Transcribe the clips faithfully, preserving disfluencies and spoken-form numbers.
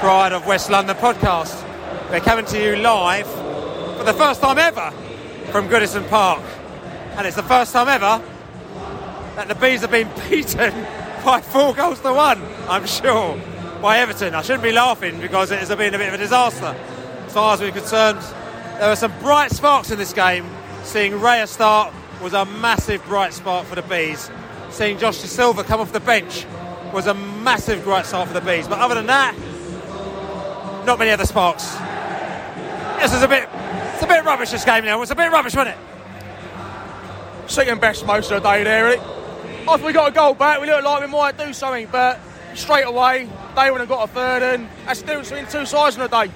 Pride of West London podcast. We're coming to you live for the first time ever from Goodison Park, and it's the first time ever that the Bees have been beaten by four goals to one, I'm sure, by Everton. I shouldn't be laughing because it has been a bit of a disaster as far as we're concerned. There were some bright sparks in this game. Seeing Raya start was a massive bright spark for the Bees. Seeing Josh DeSilva come off the bench was a massive bright start for the Bees, but other than that, not many other sparks. This is a bit, it's a bit rubbish this game now. It's a bit rubbish, wasn't it? Second best most of the day there, really. After we got a goal back, we looked like we might do something, but straight away, they wouldn't have got a third, and that's the difference between two sides in a day.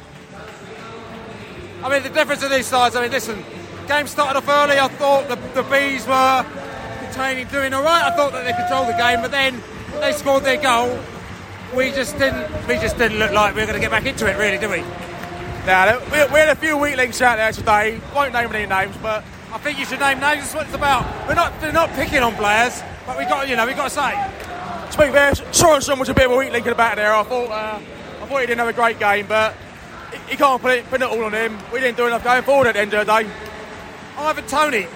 I mean, the difference in these sides, I mean, listen, game started off early. I thought the, the Bees were containing, doing all right. I thought that they controlled the game, but then they scored their goal. We just didn't. We just didn't look like we were going to get back into it, really, did we? Now we, we had a few weak links out there today. Won't name any names, but I think you should name names. That's what it's about. We're not. We're not picking on players, but we got. You know, we got to say. To be fair, Sean Sonne was a bit of a weak link in the back there. I thought. Uh, I thought he didn't have a great game, but he, he can't put it, put it all on him. We didn't do enough going forward at the end of the day. Ivan Toney.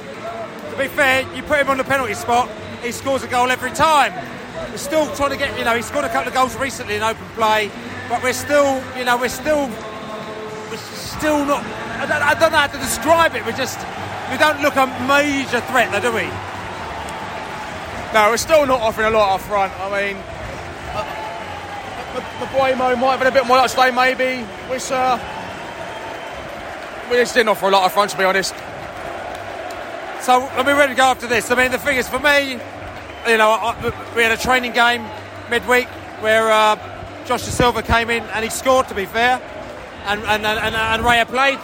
To be fair, you put him on the penalty spot. He scores a goal every time. We're still trying to get, you know, he scored a couple of goals recently in open play, but we're still, you know, we're still, we're still not, I don't, I don't know how to describe it, we're just, we don't look a major threat though, do we? No, we're still not offering a lot up front. I mean, the Mbeumo might have been a bit more luck today maybe, which, uh, we just didn't offer a lot up front, to be honest. So, are we ready to go after this? I mean, the thing is, for me, you know, I, we had a training game midweek where uh, Josh DeSilva came in and he scored, to be fair, and and, and and Raya played.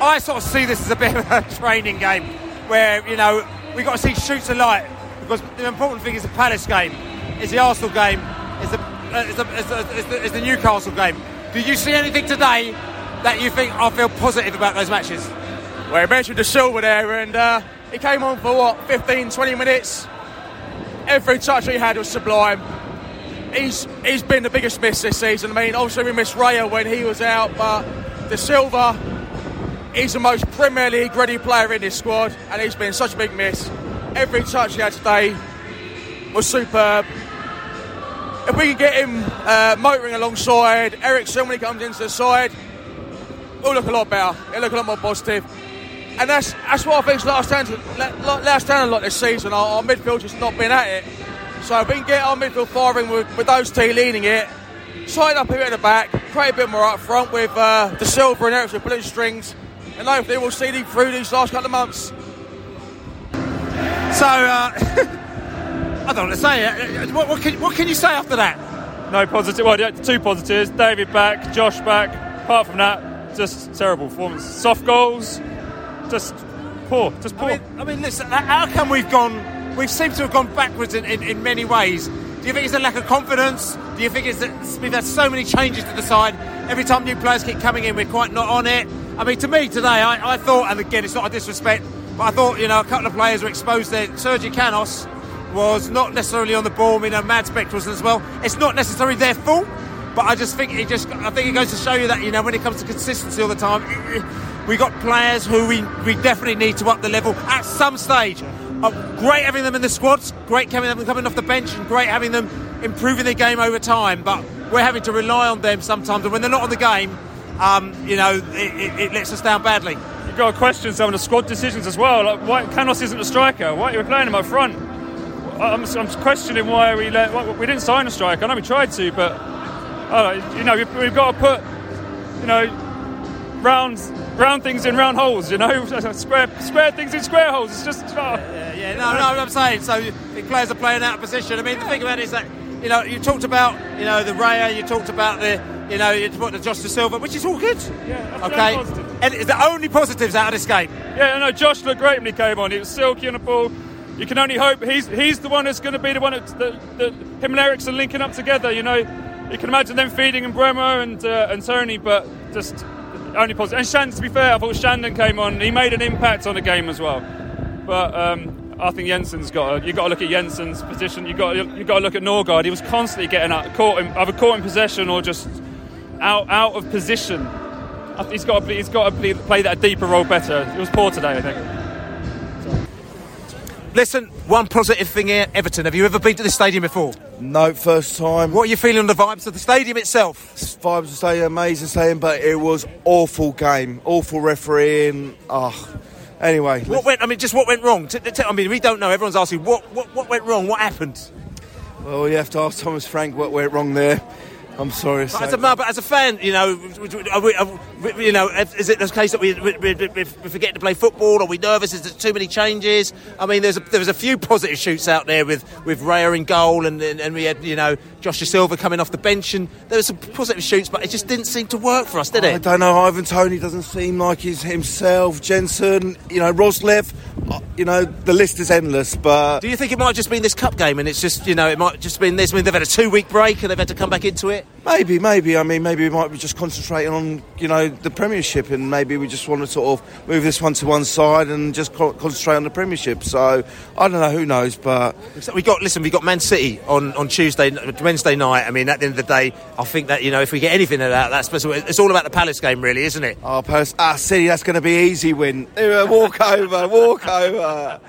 I sort of see this as a bit of a training game where, you know, we've got to see shoots of light, because the important thing is the Palace game, is the Arsenal game, is the, is the, is the, is the, is the Newcastle game. Do you see anything today that you think, I feel positive about those matches? Well, you mentioned DeSilva there, and uh, he came on for, what, fifteen, twenty minutes? Every touch he had was sublime. He's he's been the biggest miss this season. I mean, obviously we missed Raya when he was out, but DeSilva, he's the most Premier League ready player in this squad, and he's been such a big miss. Every touch he had today was superb. If we can get him uh, motoring alongside Ericsson when he comes into the side, it'll look a lot better. It'll look a lot more positive. And that's that's what I think's last down a lot this season. Our, our midfield just not been at it. So if we can get our midfield firing with, with those two leading it, tighten up a bit at the back, create a bit more up front with uh, DeSilva and Ericsson pulling strings, and hopefully we'll see them through these last couple of months. So uh, I don't want to say it. What, what, can, what can you say after that? No positive. Well, two positives. David back, Josh back. Apart from that, just terrible performance. Soft goals. Just poor, just poor. I mean, I mean, listen, how come we've gone, we seem to have gone backwards in, in, in many ways? Do you think it's a lack of confidence? Do Do you think it's that we've had so many changes to the side? Every time new players keep coming in, we're quite not on it. I mean, to me today, I, I thought, and again, it's not a disrespect, but I thought, you know, a couple of players were exposed there. Sergi Canos was not necessarily on the ball. I mean, and Mads Bech was as well. It's not necessarily their fault, but I just think it just, I think it goes to show you that, you know, when it comes to consistency all the time, it, it, we got players who we, we definitely need to up the level at some stage. Uh, great having them in the squads, great having them coming off the bench, and great having them improving their game over time, but we're having to rely on them sometimes, and when they're not on the game, um, you know, it, it, it lets us down badly. You've got to question some of the squad decisions as well. Like, why Canos isn't a striker? Why are you playing him up front? I'm, I'm questioning why we let, why, we didn't sign a striker. I know we tried to, but uh, you know, we've, we've got to put, you know, round, round things in round holes, you know, square, square things in square holes. It's just, oh. yeah, yeah, yeah, no, no, I'm saying. So the players are playing out of position. I mean, yeah. The thing about it is that, you know, you talked about, you know, the Raya, you talked about the, you know, you talked about the Josh DeSilva, which is all good. Yeah, that's okay. And it's the only positives out of this game. Yeah, no, Josh looked great when he came on. He was silky on the ball. You can only hope he's he's the one that's going to be the one that, that, that him and Ericsson linking up together. You know, you can imagine them feeding Mbeumo and uh, and Toney, but just. Only positive. And Shandon, to be fair, I thought Shandon came on. He made an impact on the game as well. But um, I think Jensen's got. You got to look at Jensen's position. You got. You got to look at Norgaard. He was constantly getting up, caught him, either caught in possession or just out out of position. I think he's got. To, he's got to play that deeper role better. It was poor today, I think. Listen, one positive thing here, Everton. Have you ever been to this stadium before? No, first time. What are you feeling on the vibes of the stadium itself? Vibes of the stadium, amazing stadium, but it was awful game, awful refereeing. Oh. Anyway. What went, I mean, just what went wrong? T- t- I mean, we don't know. Everyone's asking, what, what, what went wrong? What happened? Well, you have to ask Thomas Frank what went wrong there. I'm sorry. But as, a, but as a fan, you know, are we, are we, you know, is it the case that we, we, we, we forget to play football? Are we nervous? Is there too many changes? I mean, there's a, there was a few positive shoots out there with, with Raya in goal, and, and and we had, you know, Josh DeSilva coming off the bench, and there were some positive shoots, but it just didn't seem to work for us, did it? I don't know. Ivan Toney doesn't seem like he's himself. Jensen, you know, Roslev, you know, the list is endless. But do you think it might have just been this cup game, and it's just, you know, it might have just been this? I mean, they've had a two-week break, and they've had to come back into it. Maybe, maybe. I mean, maybe we might be just concentrating on, you know, the Premiership, and maybe we just want to sort of move this one to one side and just co- concentrate on the Premiership. So I don't know, who knows? But so we got, listen, we got Man City on, on Tuesday, Wednesday night. I mean, at the end of the day, I think that, you know, if we get anything out of that, that's it's all about the Palace game, really, isn't it? Oh, Palace, ah, City, that's going to be easy win. Walk over, walk over.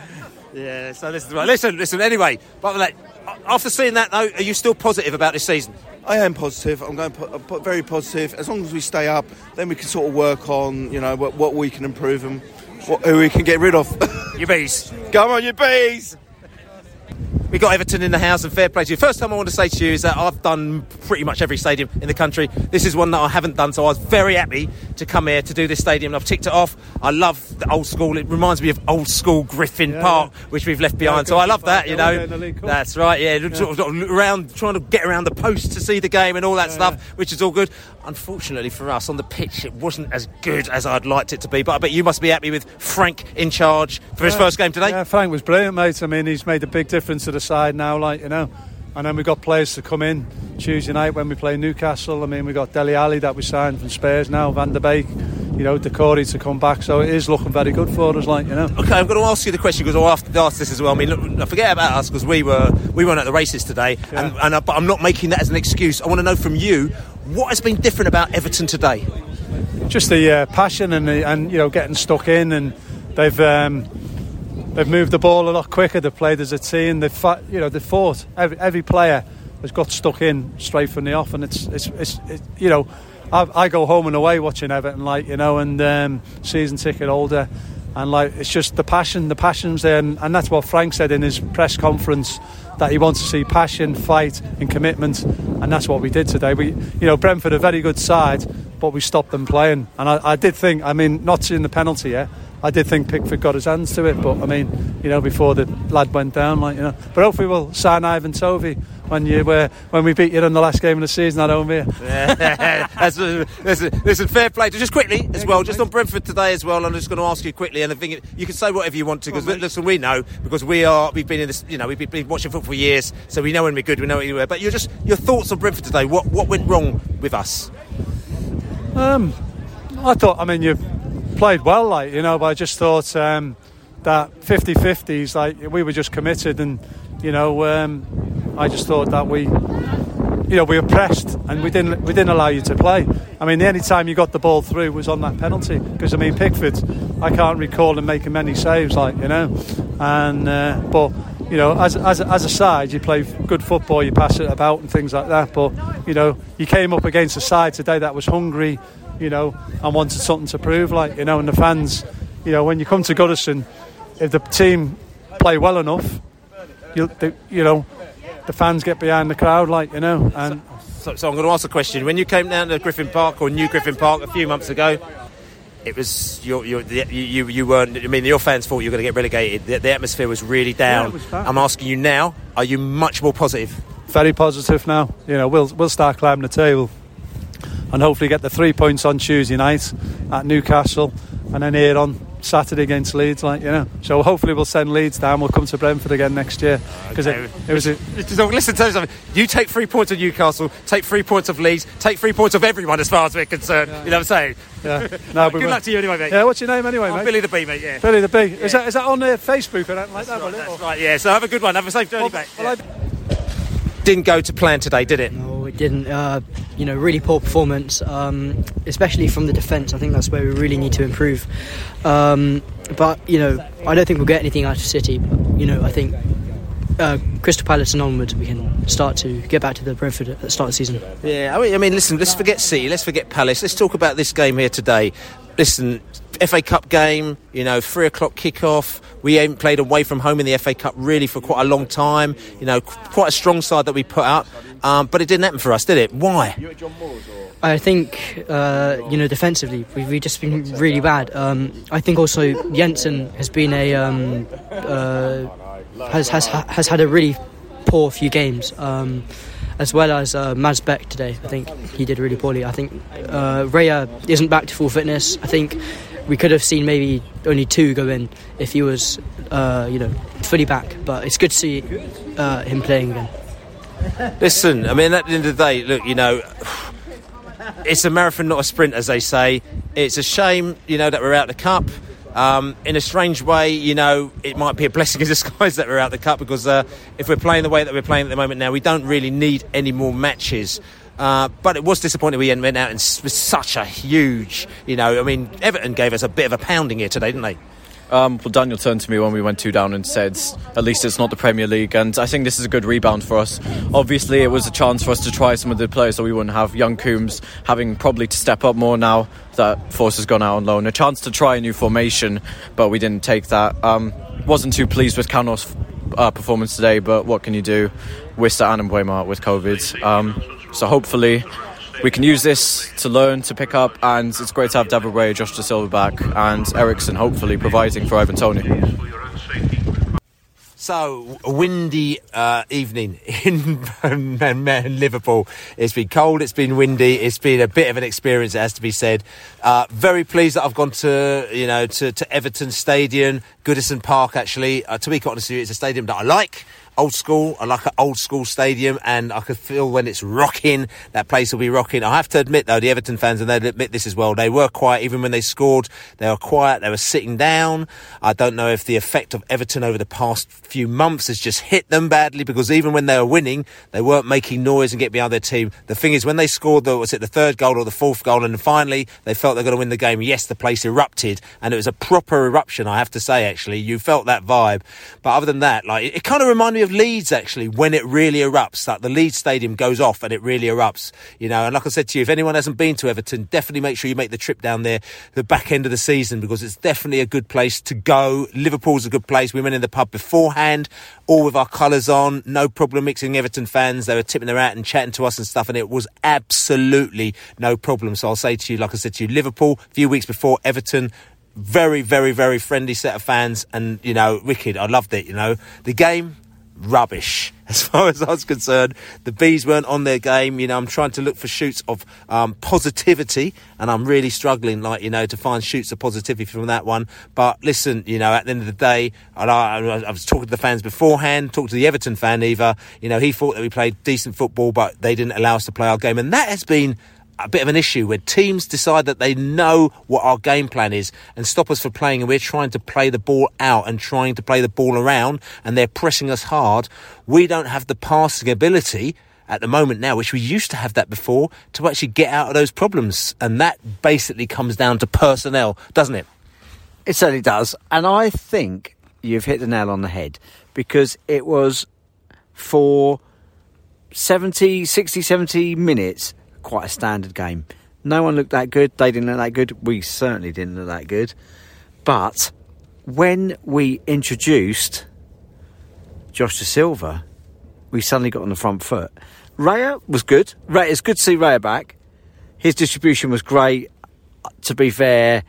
Yeah. So listen, listen, listen. Anyway, but like, after seeing that, though, are you still positive about this season? I am positive. I'm going po- po- very positive. As long as we stay up, then we can sort of work on, you know, what, what we can improve and what, who we can get rid of. You bees. Come on, you bees. We got Everton in the house, and fair play to you. First time I want to say to you is that I've done pretty much every stadium in the country. This is one that I haven't done, so I was very happy to come here to do this stadium, and I've ticked it off. I love the old school. It reminds me of old school Griffin yeah, Park, yeah. which we've left behind. Yeah, so I love that, you know. That's right, yeah. yeah. Sort of around, trying to get around the post to see the game and all that yeah, stuff, yeah. which is all good. Unfortunately for us, on the pitch, it wasn't as good as I'd liked it to be, but I bet you must be happy with Frank in charge for yeah. his first game today. Yeah, Frank was brilliant, mate. I mean, he's made a big difference to the side now, like, you know, and then we've got players to come in Tuesday night when we play Newcastle. I mean, we've got Dele Alli that we signed from Spurs now, Van de Beek, you know, Decorey to come back, so it is looking very good for us, like, you know. Okay, I'm going to ask you the question, because I'll have to ask this as well. I mean, look, forget about us, because we, were, we weren't at the races today, yeah. and, and I, but I'm not making that as an excuse. I want to know from you, what has been different about Everton today? Just the uh, passion and, the, and, you know, getting stuck in, and they've... Um, They've moved the ball a lot quicker. They've played as a team. They've, fought, you know, they've fought. Every, every player has got stuck in straight from the off, and it's, it's, it's it, you know, I, I go home and away watching Everton, like, you know, and um, season ticket holder, and like, it's just the passion. The passion's there, and, and that's what Frank said in his press conference, that he wants to see passion, fight, and commitment, and that's what we did today. We, you know, Brentford are a very good side, but we stopped them playing, and I, I did think, I mean, not seeing the penalty, yeah. I did think Pickford got his hands to it, but I mean, you know, before the lad went down, like, you know. But hopefully we'll sign Ivan Toney when you uh, when we beat you in the last game of the season at home here. that's, that's, listen, fair play. Just quickly as yeah, well, just on Brentford today as well. I'm just going to ask you quickly, and I think you can say whatever you want to, because well, listen, we know because we are we've been in this, you know, we've been, been watching football for years, so we know when we're good, we know when we were. But you're just your thoughts on Brentford today. What what went wrong with us? Um, I thought. I mean, you played well, like you know, but I just thought um, that fifty-fifties, like we were just committed and. You know, um, I just thought that we, you know, we were pressed and we didn't we didn't allow you to play. I mean, the only time you got the ball through was on that penalty, because I mean Pickford, I can't recall him making many saves, like you know, and uh, but you know, as as as a side, you play good football, you pass it about and things like that. But you know, you came up against a side today that was hungry, you know, and wanted something to prove, like you know, and the fans, you know, when you come to Goodison, if the team play well enough. You, the, you know, the fans get behind the crowd, like you know. And so, so, so I'm going to ask a question. When you came down to Griffin Park or New Griffin Park a few months ago, it was your, your, the, you, you weren't. I mean, your fans thought you were going to get relegated. The, the atmosphere was really down. Yeah, it was bad. I'm asking you now: are you much more positive? Very positive now. You know, we'll we'll start climbing the table, and hopefully get the three points on Tuesday night at Newcastle, and then here on Saturday against Leeds, like you know. So hopefully we'll send Leeds down. We'll come to Brentford again next year because okay. it, it was. A... Listen, tell me something. You take three points of Newcastle, take three points of Leeds, take three points of everyone as far as we're concerned. Yeah. You know what I'm saying? Yeah. No, but good luck to you anyway, mate. Yeah. What's your name anyway, I'm mate? Billy the Bee, mate. Yeah. Billy the Bee. Yeah. Is that is that on uh, Facebook or anything like that's that? Right, that's right. Yeah. So have a good one. Have a safe journey well, back. Well, yeah. I... Didn't go to plan today, did it? No, it didn't. Uh, you know, really poor performance, um, especially from the defence. I think that's where we really need to improve. Um, but, you know, I don't think we'll get anything out of City. But, you know, I think uh, Crystal Palace and onwards, we can start to get back to the Brentford at the start of the season. Yeah, I mean, I mean listen, let's forget City, let's forget Palace. Let's talk about this game here today. Listen, F A Cup game, you know, three o'clock kickoff. We haven't played away from home in the F A Cup really for quite a long time. You know, quite a strong side that we put up. Um, but it didn't happen for us, did it? Why? I think, uh, you know, defensively, we, we've just been really bad. Um, I think also Jensen has been a... Um, uh, has, has has had a really poor few games, um, as well as uh, Mads Bech today. I think he did really poorly. I think uh, Raya isn't back to full fitness. I think we could have seen maybe only two go in if he was, uh, you know, fully back. But it's good to see uh, him playing again. Listen, I mean, at the end of the day, look, you know, it's a marathon, not a sprint, as they say. It's a shame, you know, that we're out the cup. Um, in a strange way, you know, it might be a blessing in disguise that we're out the cup, because uh, if we're playing the way that we're playing at the moment now, we don't really need any more matches. Uh, but it was disappointing we went out in such a huge, you know, I mean, Everton gave us a bit of a pounding here today, didn't they? Um, well, Daniel turned to me when we went two down and said, at least it's not the Premier League, and I think this is a good rebound for us. Obviously, it was a chance for us to try some of the players that we wouldn't have. Young Coombs having probably to step up more now that Force has gone out on loan. A chance to try a new formation, but we didn't take that. Um, wasn't too pleased with Canos' uh, performance today, but what can you do? We're sat and Mbeumo out with COVID. Um, so hopefully... we can use this to learn, to pick up, and it's great to have David Ray, Josh DeSilva back, and Ericsson hopefully providing for Ivan Toney. So, a windy uh, evening in Liverpool. It's been cold, it's been windy, it's been a bit of an experience, it has to be said. Uh, very pleased that I've gone to, you know, to, to Everton Stadium, Goodison Park, actually. Uh, to be quite honest with you, it's a stadium that I like. Old school, I like an old school stadium, and I can feel when it's rocking, that place will be rocking. I have to admit, though, the Everton fans, and they'll admit this as well, they were quiet. Even when they scored, they were quiet, they were sitting down. I don't know if the effect of Everton over the past few months has just hit them badly, because even when they were winning, they weren't making noise and get behind their team. The thing is, when they scored, the, was it the third goal or the fourth goal, and finally they felt they were going to win the game, yes, the place erupted, and it was a proper eruption, I have to say, actually. You felt that vibe. But other than that, like it, it kind of reminded me of Leeds, actually, when it really erupts, like the Leeds Stadium goes off and it really erupts, you know. And like I said to you, if anyone hasn't been to Everton, definitely make sure you make the trip down there the back end of the season, because it's definitely a good place to go. Liverpool's a good place. We went in the pub beforehand, all with our colours on, no problem mixing Everton fans. They were tipping their hat and chatting to us and stuff, and it was absolutely no problem. So I'll say to you, like I said to you, Liverpool, a few weeks before Everton, very, very, very friendly set of fans, and, you know, wicked. I loved it, you know. The game... rubbish. As far as I was concerned, the Bees weren't on their game. You know, I'm trying to look for shoots of um, positivity, and I'm really struggling, like, you know, to find shoots of positivity from that one. But listen, you know, at the end of the day, and I, I was talking to the fans beforehand, talked to the Everton fan either. You know, he thought that we played decent football, but they didn't allow us to play our game. And that has been a bit of an issue where teams decide that they know what our game plan is and stop us from playing, and we're trying to play the ball out and trying to play the ball around, and they're pressing us hard. We don't have the passing ability at the moment now, which we used to have that before, to actually get out of those problems, and that basically comes down to personnel, doesn't it? It certainly does, and I think you've hit the nail on the head, because it was for seventy, sixty, seventy minutes quite a standard game. No one looked that good. They didn't look that good. We certainly didn't look that good. But when we introduced Josh DeSilva, we suddenly got on the front foot. Raya was good. Raya, it's good to see Raya back. His distribution was great. To be fair,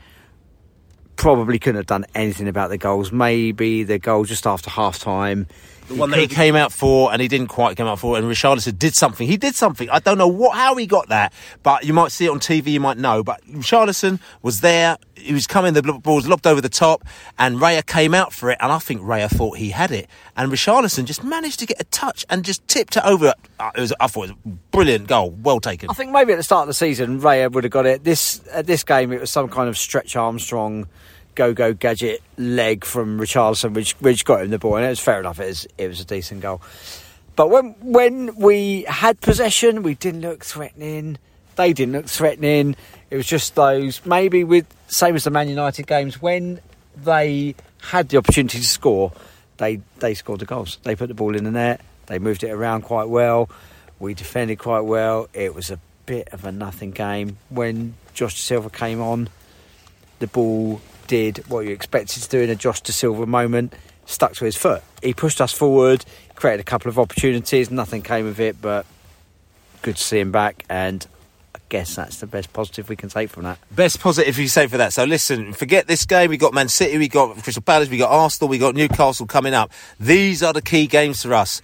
probably couldn't have done anything about the goals. Maybe the goal just after half-time. The one that he came out for and he didn't quite come out for, and Richarlison did something. He did something. I don't know what how he got that, but you might see it on T V, you might know. But Richarlison was there. He was coming, the ball was lobbed over the top, and Raya came out for it, and I think Raya thought he had it. And Richarlison just managed to get a touch and just tipped it over. It was, I thought it was a brilliant goal, well taken. I think maybe at the start of the season, Raya would have got it. This At this game, it was some kind of Stretch Armstrong go-go gadget leg from Richarlison, which which got him the ball, and it was fair enough. It was, it was a decent goal. But when when we had possession, we didn't look threatening. They didn't look threatening. It was just those, maybe with same as the Man United games, when they had the opportunity to score, they they scored the goals. They put the ball in the net. They moved it around quite well. We defended quite well. It was a bit of a nothing game. When Josh DeSilva came on, the ball did what you expected to do in a Josh DeSilva moment, stuck to his foot. He pushed us forward, created a couple of opportunities, nothing came of it, but good to see him back, and I guess that's the best positive we can take from that. Best positive you say for that. So listen, forget this game. We got Man City, we got Crystal Palace, we got Arsenal, we got Newcastle coming up. These are the key games for us.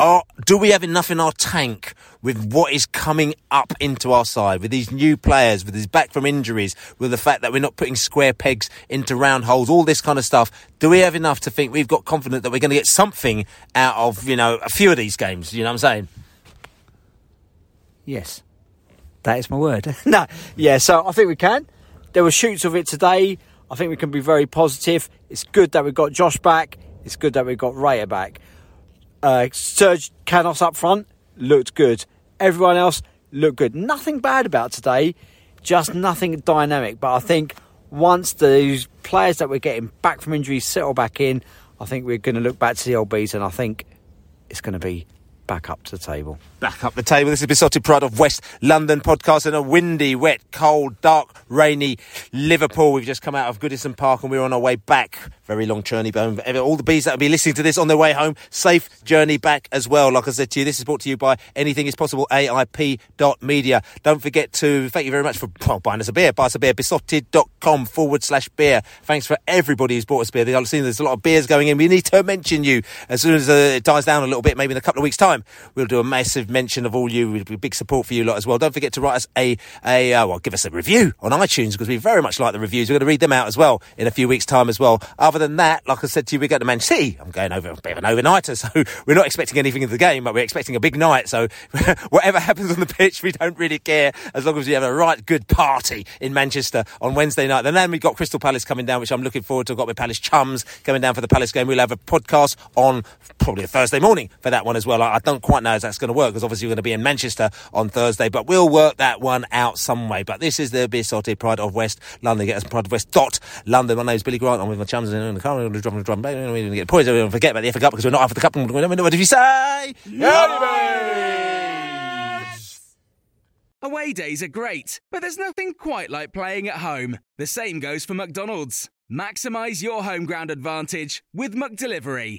Are, do we have enough in our tank with what is coming up into our side, with these new players, with these back from injuries, with the fact that we're not putting square pegs into round holes, all this kind of stuff? Do we have enough to think we've got confidence that we're going to get something out of, you know, a few of these games? You know what I'm saying? Yes. That is my word. No, yeah, so I think we can. There were shoots of it today. I think we can be very positive. It's good that we've got Josh back. It's good that we've got Raya back. Uh, Sergi Canos up front looked good. Everyone else looked good. Nothing bad about today, just nothing dynamic. But I think once the players that we're getting back from injuries settle back in, I think we're going to look back to the old Bees, and I think it's going to be back up to the table. Back up the table. This is Beesotted Pride of West London podcast in a windy, wet, cold, dark, rainy Liverpool. We've just come out of Goodison Park and we're on our way back. Very long journey home. All the Bees that will be listening to this on their way home, safe journey back as well. Like I said to you, this is brought to you by Anything is Possible, A I P dot media. Don't forget to thank you very much for well, buying us a beer. Buy us a beer, Beesotted dot com forward slash beer. Thanks for everybody who's bought us beer. I've seen there's a lot of beers going in. We need to mention you as soon as uh, it dies down a little bit, maybe in a couple of weeks' time. We'll do a massive mention of all you. We'll be big support for you lot as well. Don't forget to write us a, a uh, well, give us a review on iTunes, because we very much like the reviews. We're going to read them out as well in a few weeks' time as well. Other than that, like I said to you, we go to Man City. I'm going over a bit of an overnighter, so we're not expecting anything in the game, but we're expecting a big night. So whatever happens on the pitch, we don't really care, as long as we have a right good party in Manchester on Wednesday night. And then we've got Crystal Palace coming down, which I'm looking forward to. I've got my Palace chums coming down for the Palace game. We'll have a podcast on probably a Thursday morning for that one as well. I don't quite know if that's going to work, because obviously we're going to be in Manchester on Thursday, but we'll work that one out some way. But this is the Beesotted Pride of West London. Get us pride of west dot london. My name's Billy Grant. I'm with my chums in the car. We're going to drop them, drop them. We're going to get poised. We're going to forget about the F A Cup, because we're not after the cup. What did you say? Yes! Away days are great, but there's nothing quite like playing at home. The same goes for McDonald's. Maximise your home ground advantage with McDelivery.